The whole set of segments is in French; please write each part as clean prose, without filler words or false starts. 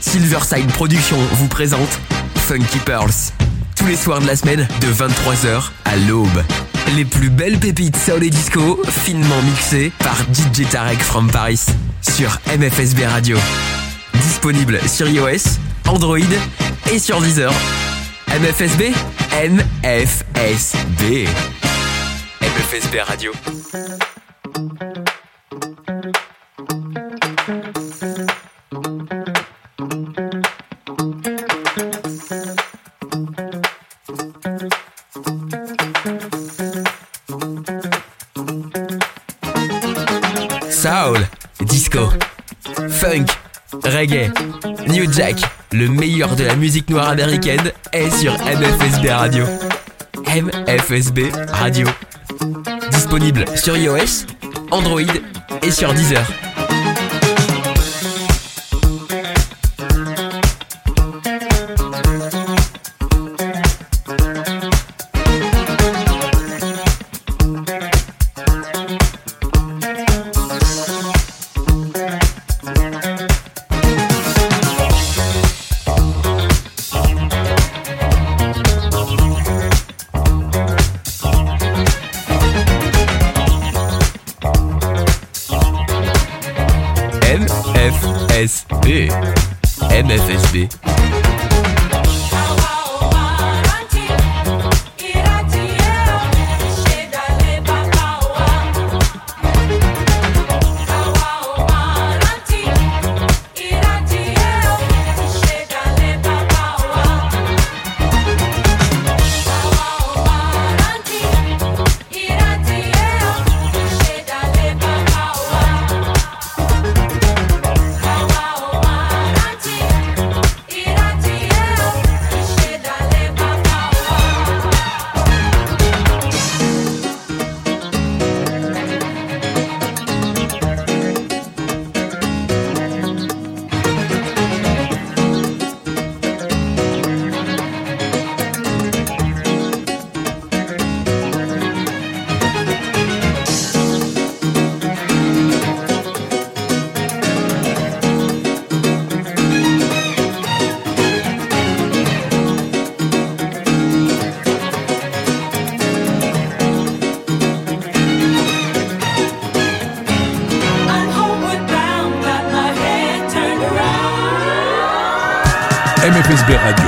Silverside Productions vous présente Funky Pearls. Tous les soirs de la semaine, de 23h à l'aube. Les plus belles pépites soul et disco, finement mixées par DJ Tarek from Paris sur MFSB Radio. Disponible sur iOS, Android et sur Deezer. MFSB. MFSB Radio. Soul, disco, funk, reggae, new jack, le meilleur de la musique noire américaine est sur MFSB Radio. MFSB Radio. Disponible sur iOS, Android et sur Deezer. MFSB. MFSB Radio. Let's go.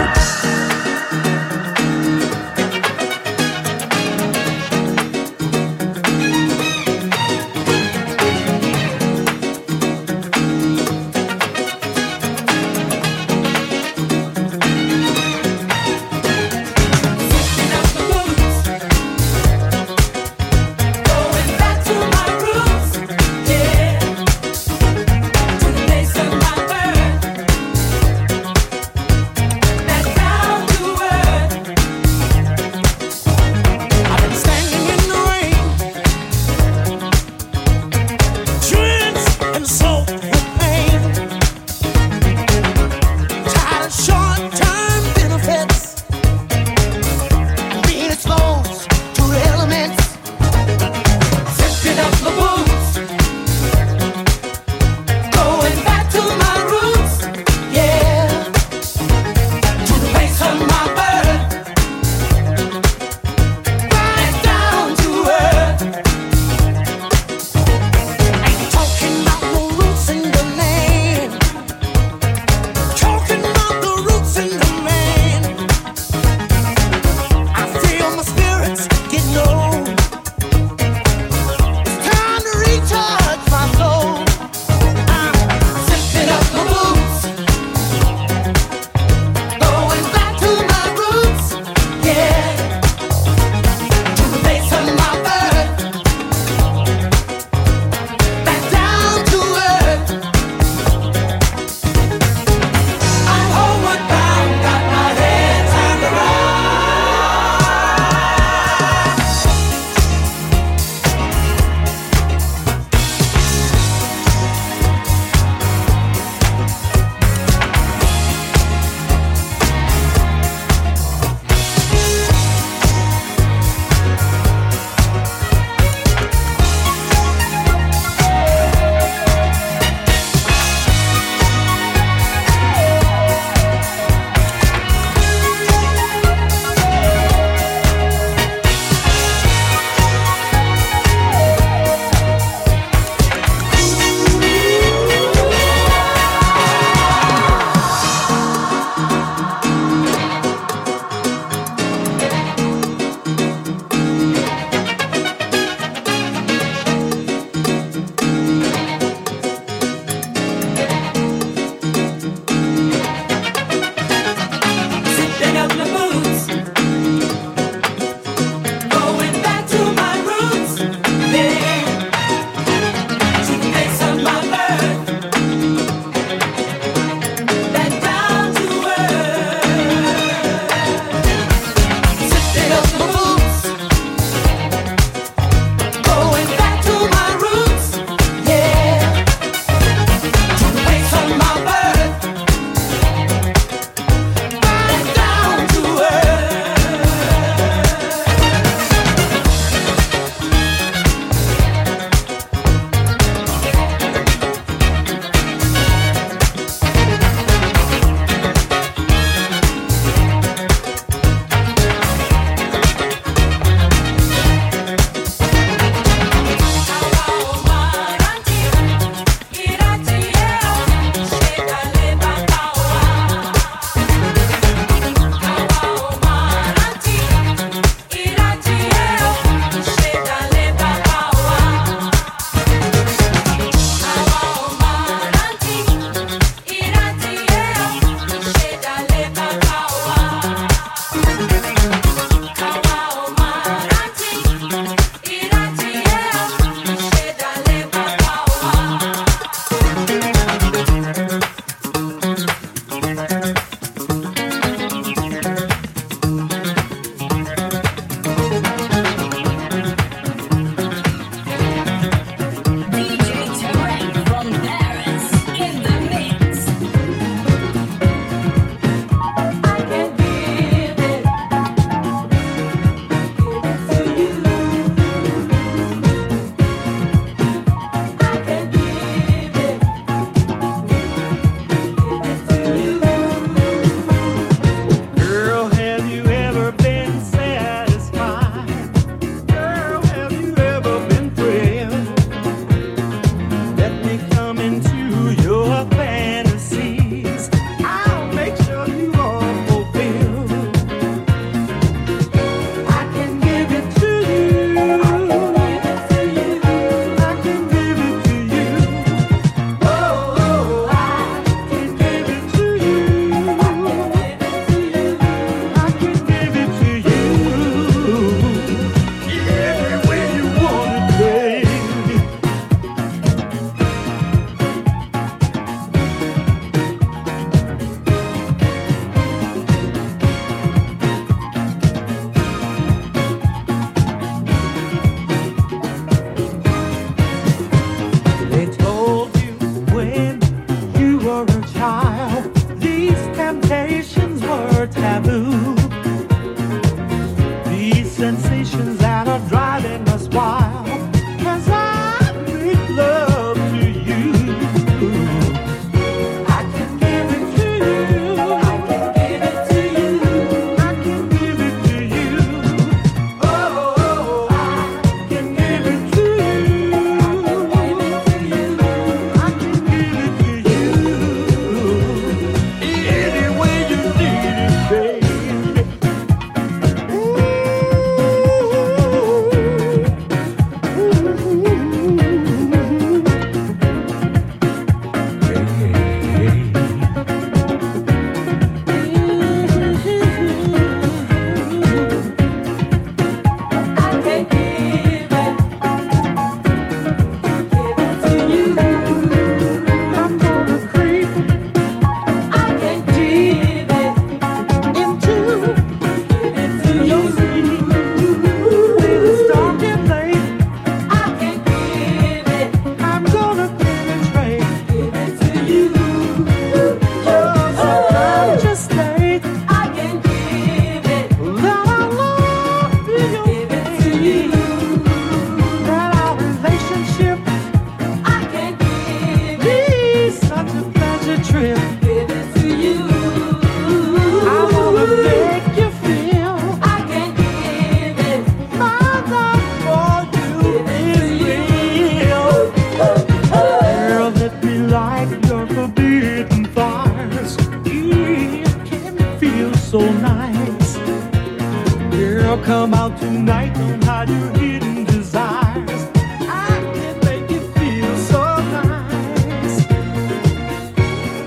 Come out tonight, don't hide your hidden desires. I can make it feel so nice.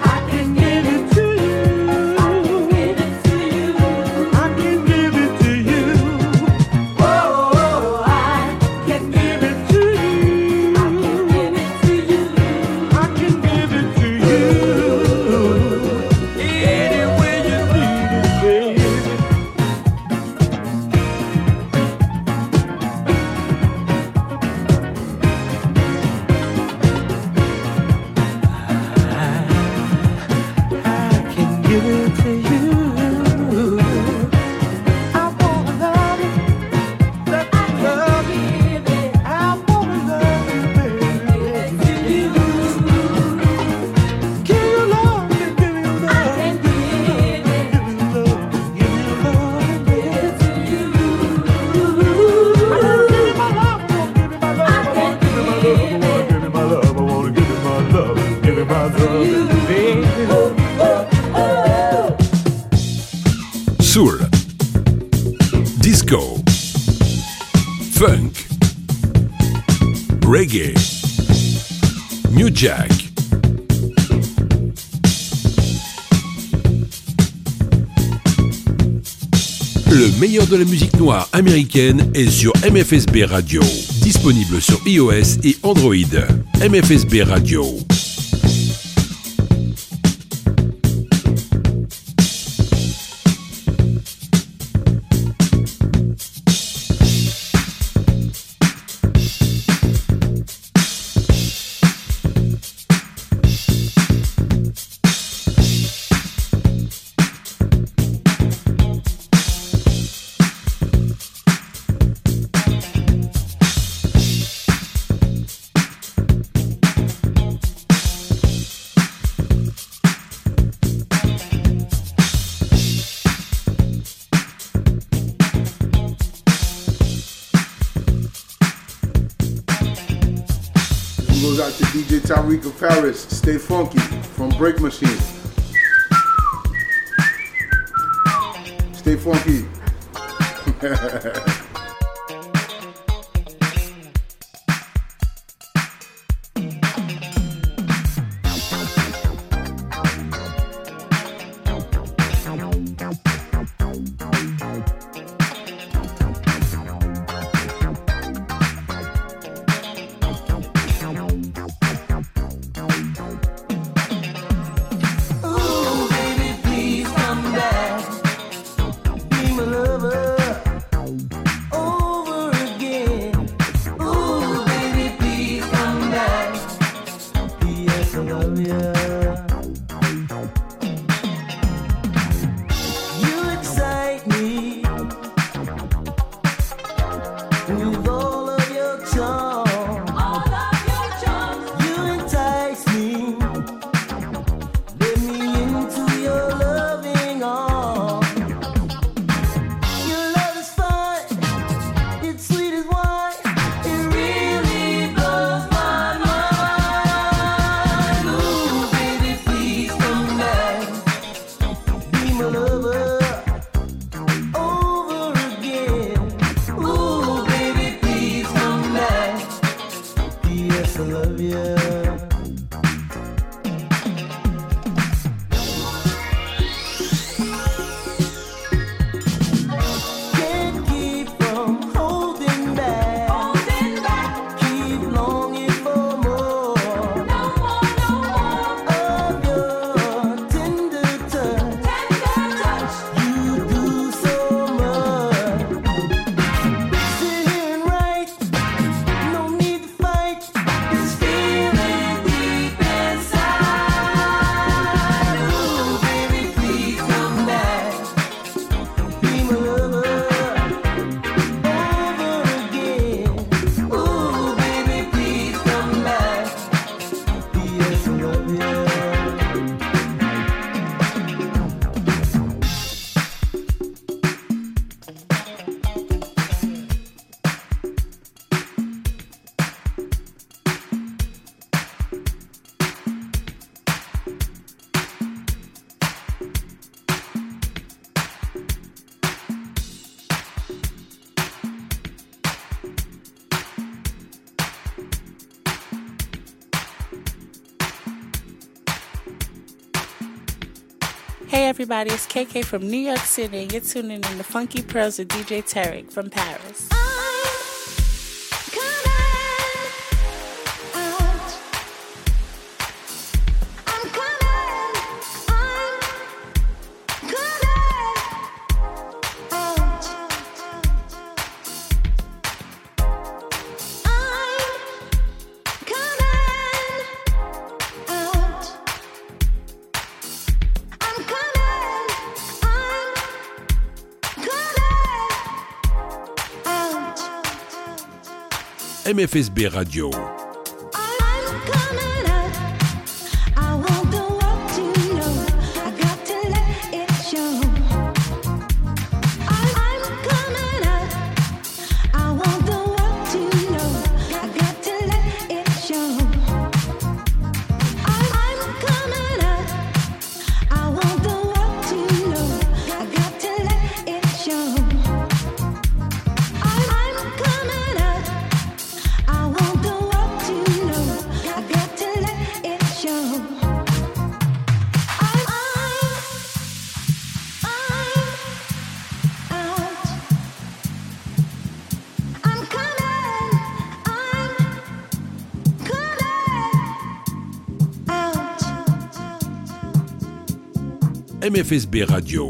I can give it to you. I can give it to you. I can give it to you. Oh, I can give it to you. I can give it to you. I can give it to you. Any way you need it, baby. Soul, disco, funk, reggae, new jack. Le meilleur de la musique noire américaine est sur MFSB Radio, disponible sur iOS et Android. MFSB Radio. Goes out to DJ Tarek of Paris. Stay funky from Break Machine. Stay funky. Hey everybody, it's KK from New York City, and you're tuning in to Funky Pearls with DJ Tarek from Paris. MFSB Radio. MFSB Radio.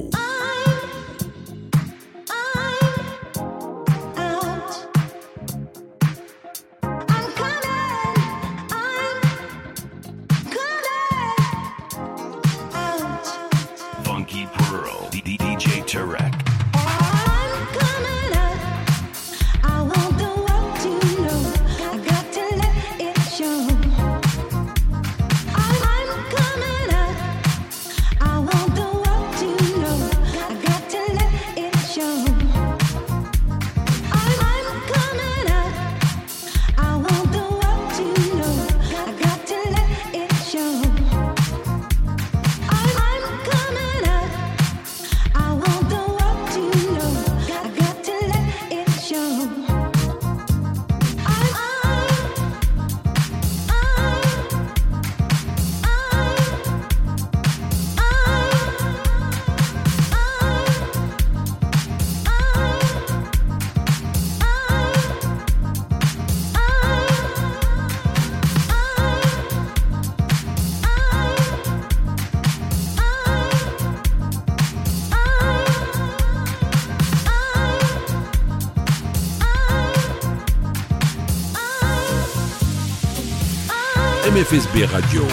FSB Radio.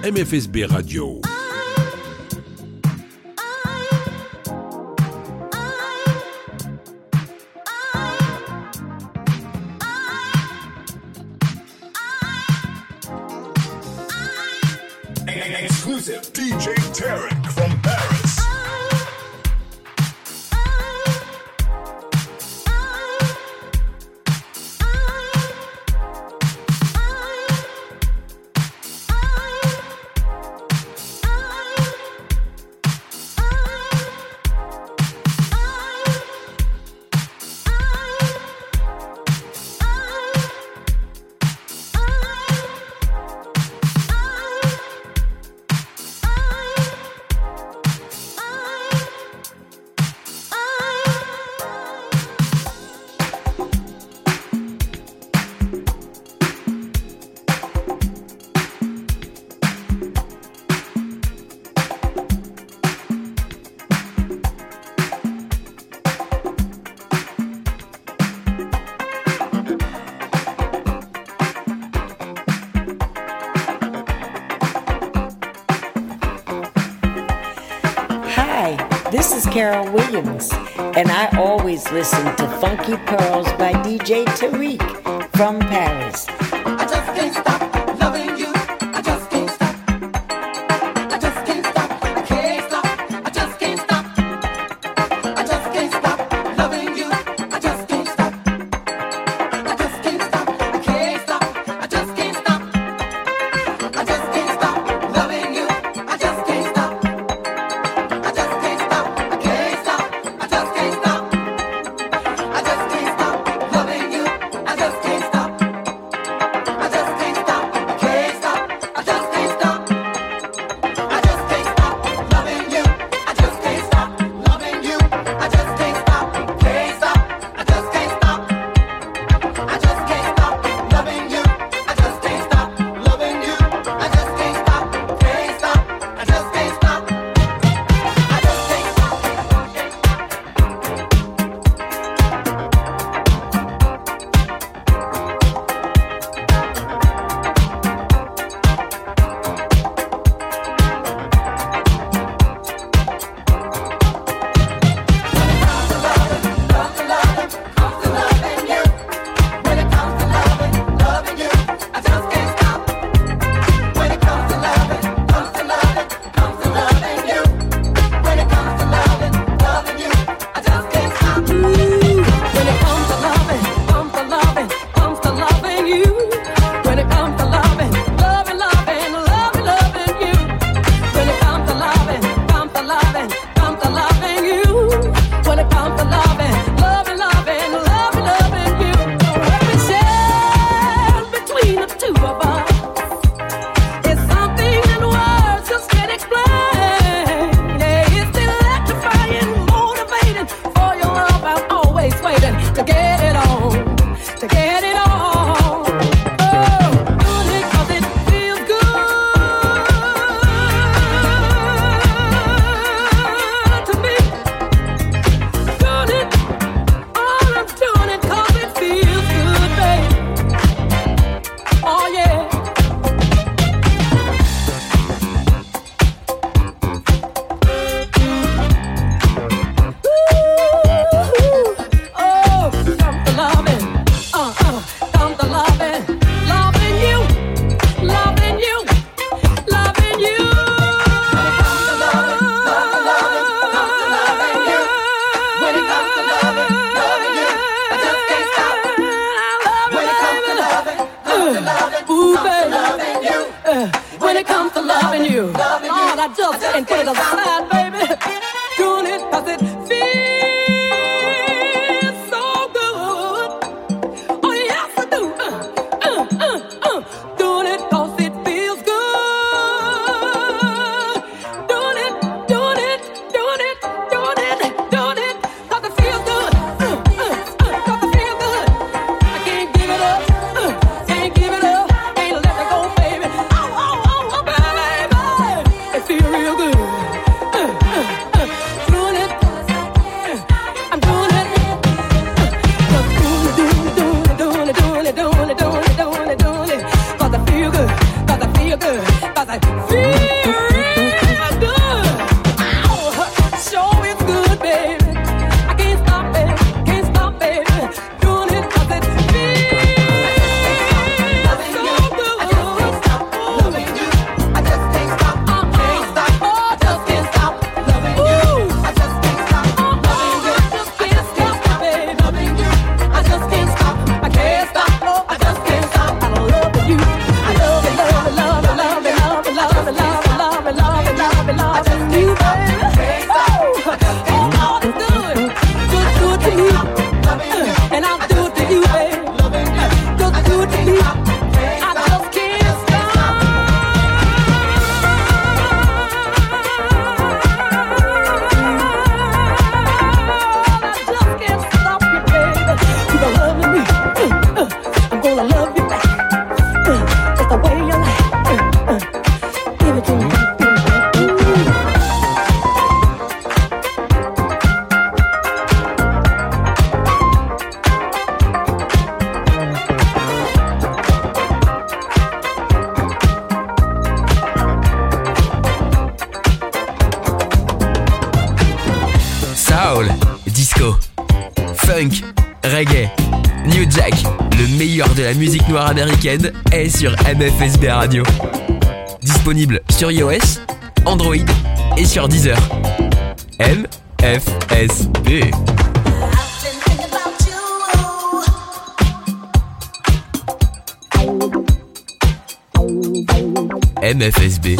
MFSB Radio. Exclusive DJ Tarek from Paris. is Carol Williams, and I always listen to Funky Pearls by DJ Tarek from Paris. I just can't stop loving you. I just can't stop. I just can't stop. I can't stop. I just can't stop. I just can't stop loving you. I just can't stop. I just can't stop. I can't stop. I just can't stop. I just can't stop loving you. I just can't stop. I just can't stop. I can't stop. I just can't stop. I just can't stop loving you. I just can't stop. Feel real good. disco, funk, reggae, new jack, le meilleur de la musique noire américaine est sur MFSB Radio. Disponible sur iOS, Android et sur Deezer. MFSB. MFSB.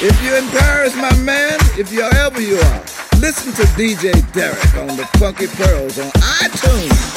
If you're in Paris, my man, if you're ever you are, listen to DJ Tarek on the Funky Pearls on iTunes.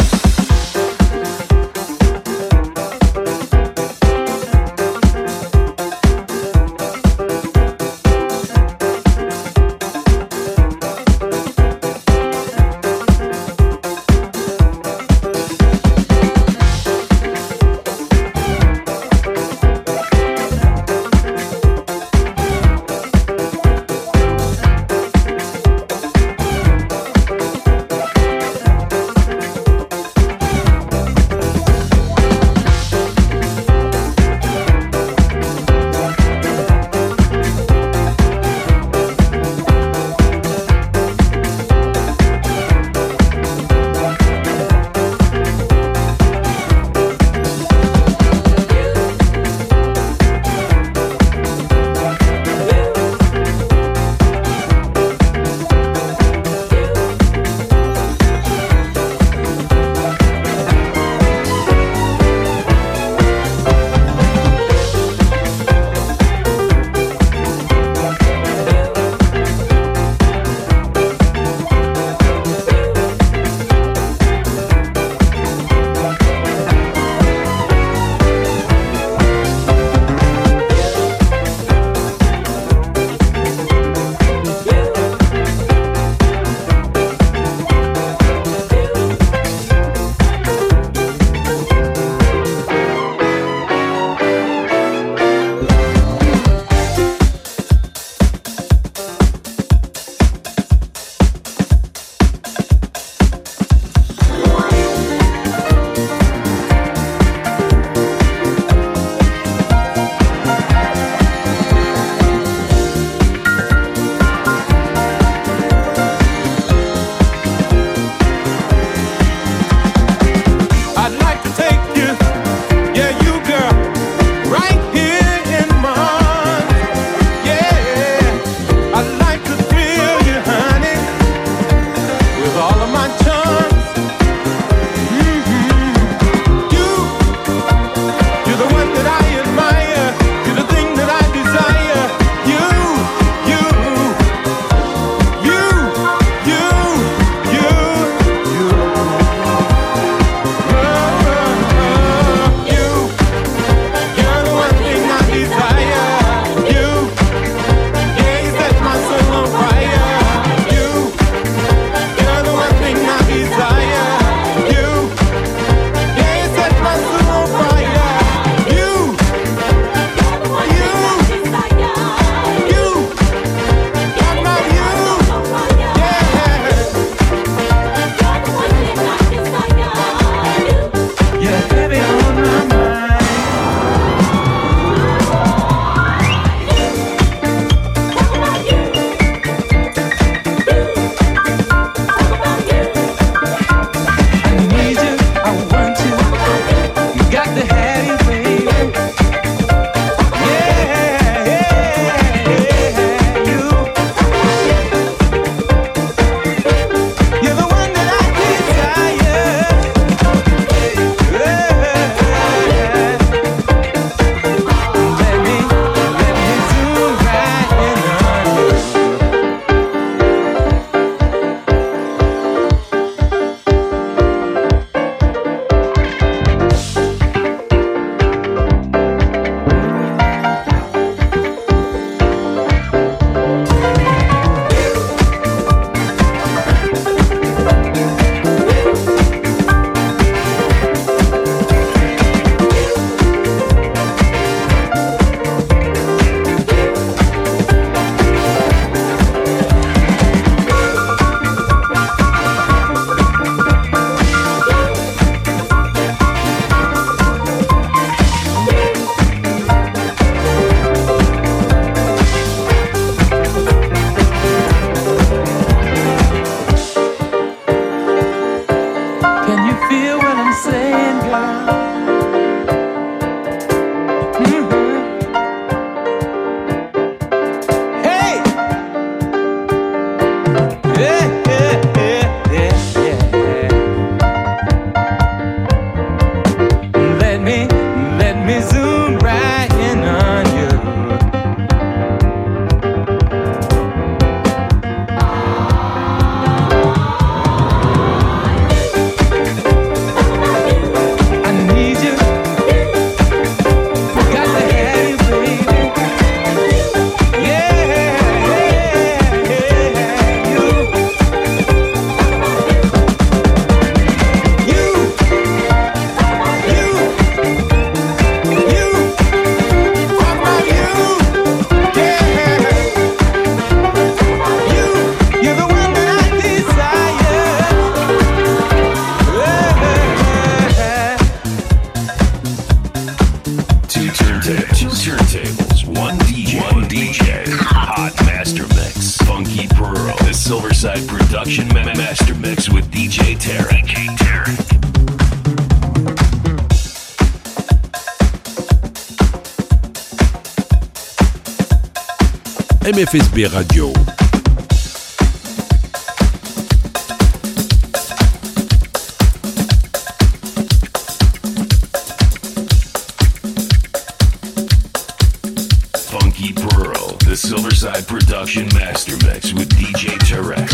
Silverside Production Master Mix with DJ Tarek. MFSB Radio. Funky Pearl, the Silverside Production Master Mix with DJ Tarek.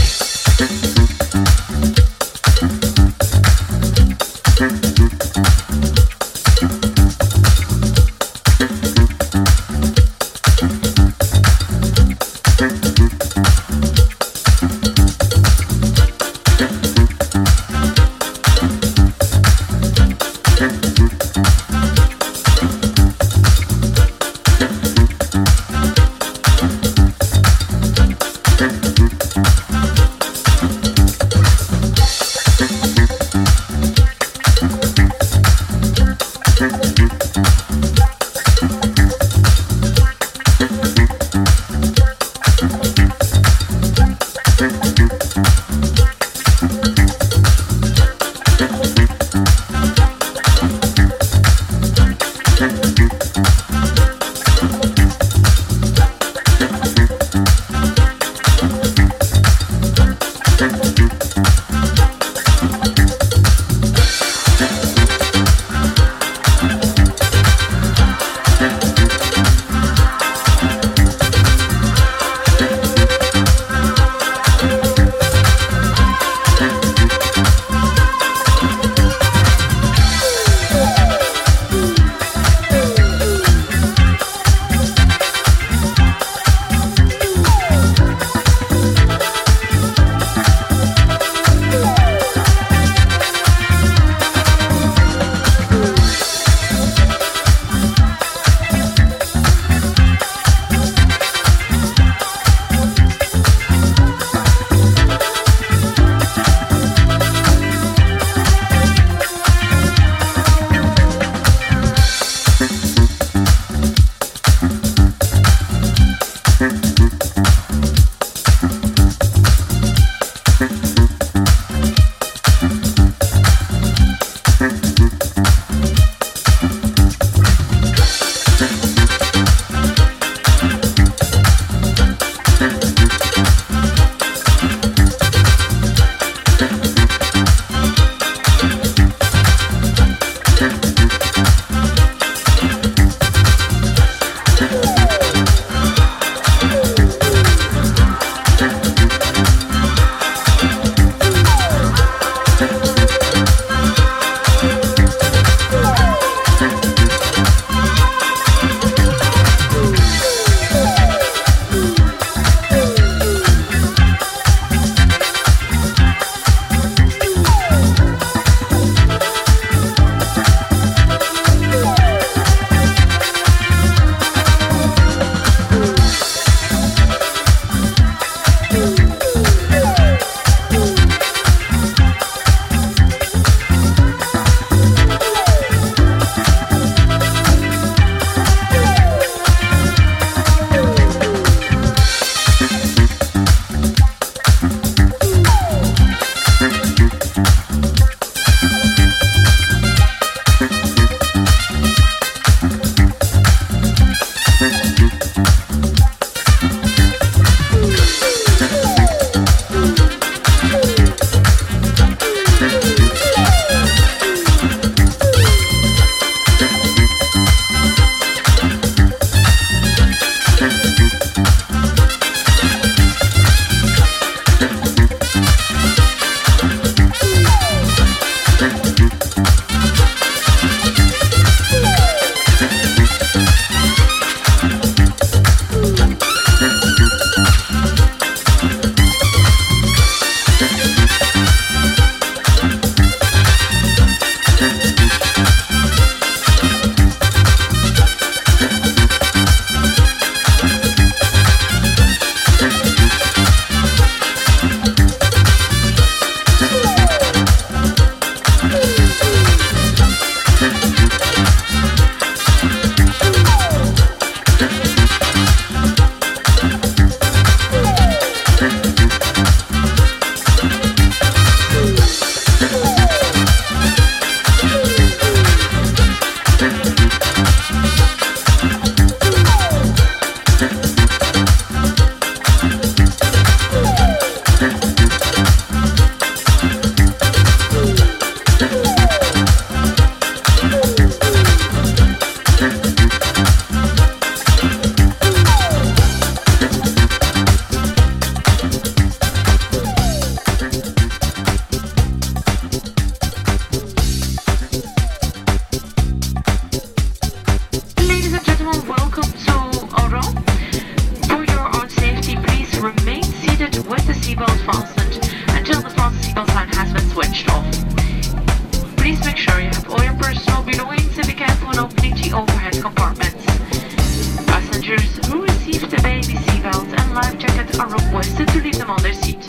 Remain seated with the seatbelt fastened until the front seatbelt sign has been switched off. Please make sure you have all your personal belongings and be careful when opening the overhead compartments. Passengers who receive the baby seatbelt and life jackets are requested to leave them on their seat.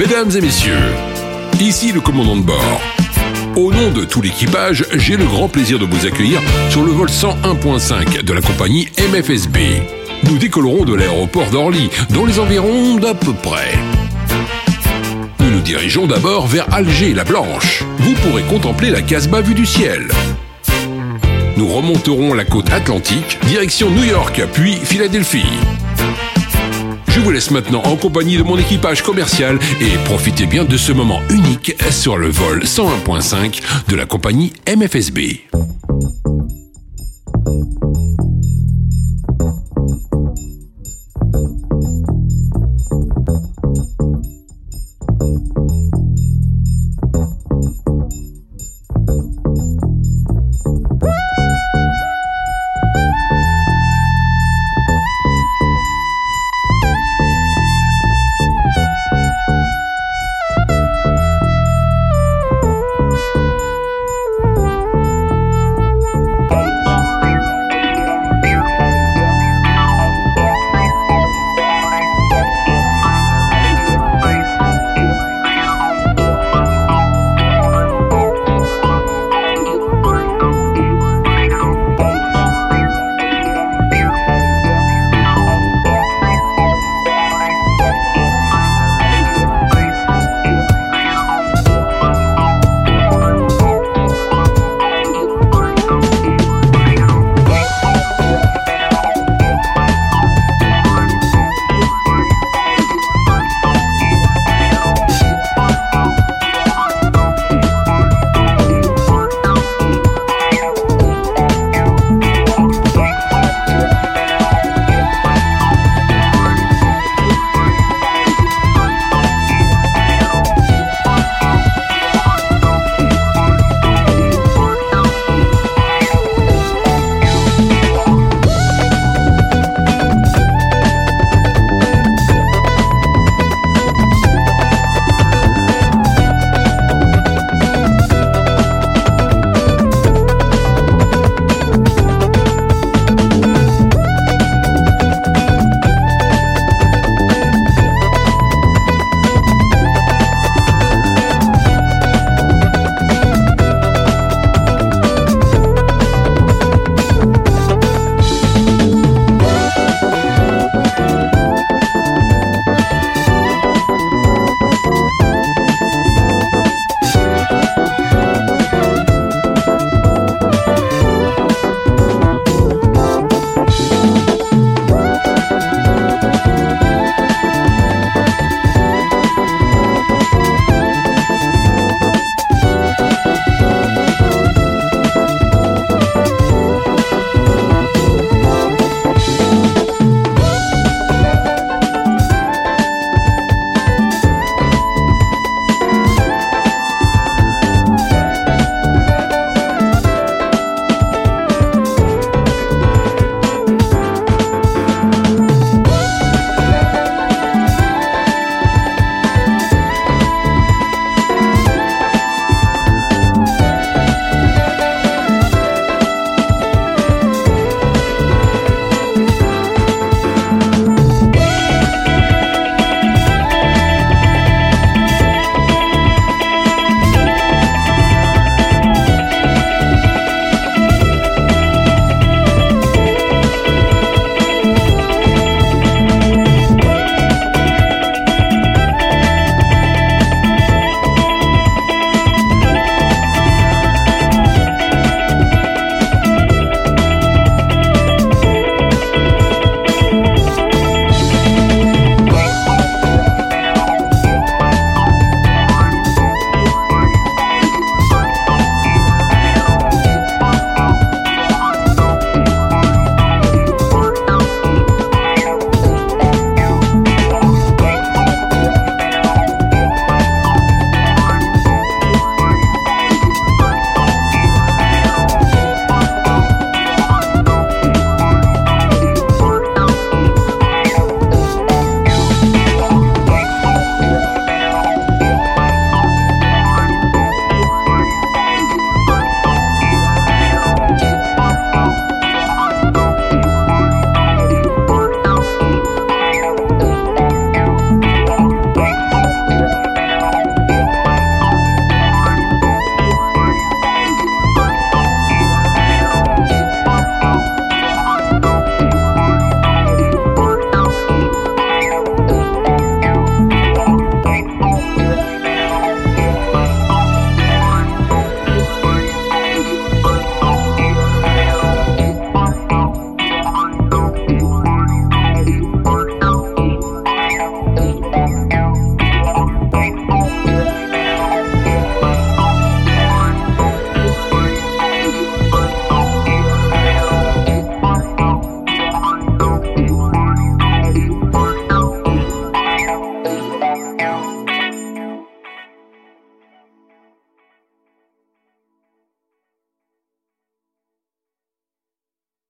Mesdames et messieurs, ici le commandant de bord. Au nom de tout l'équipage, j'ai le grand plaisir de vous accueillir sur le vol 101.5 de la compagnie MFSB. Nous décollerons de l'aéroport d'Orly, dans les environs d'à peu près. Nous nous dirigeons d'abord vers Alger, la Blanche. Vous pourrez contempler la Casbah vue du ciel. Nous remonterons la côte atlantique, direction New York, puis Philadelphie. Je vous laisse maintenant en compagnie de mon équipage commercial et profitez bien de ce moment unique sur le vol 101.5 de la compagnie MFSB.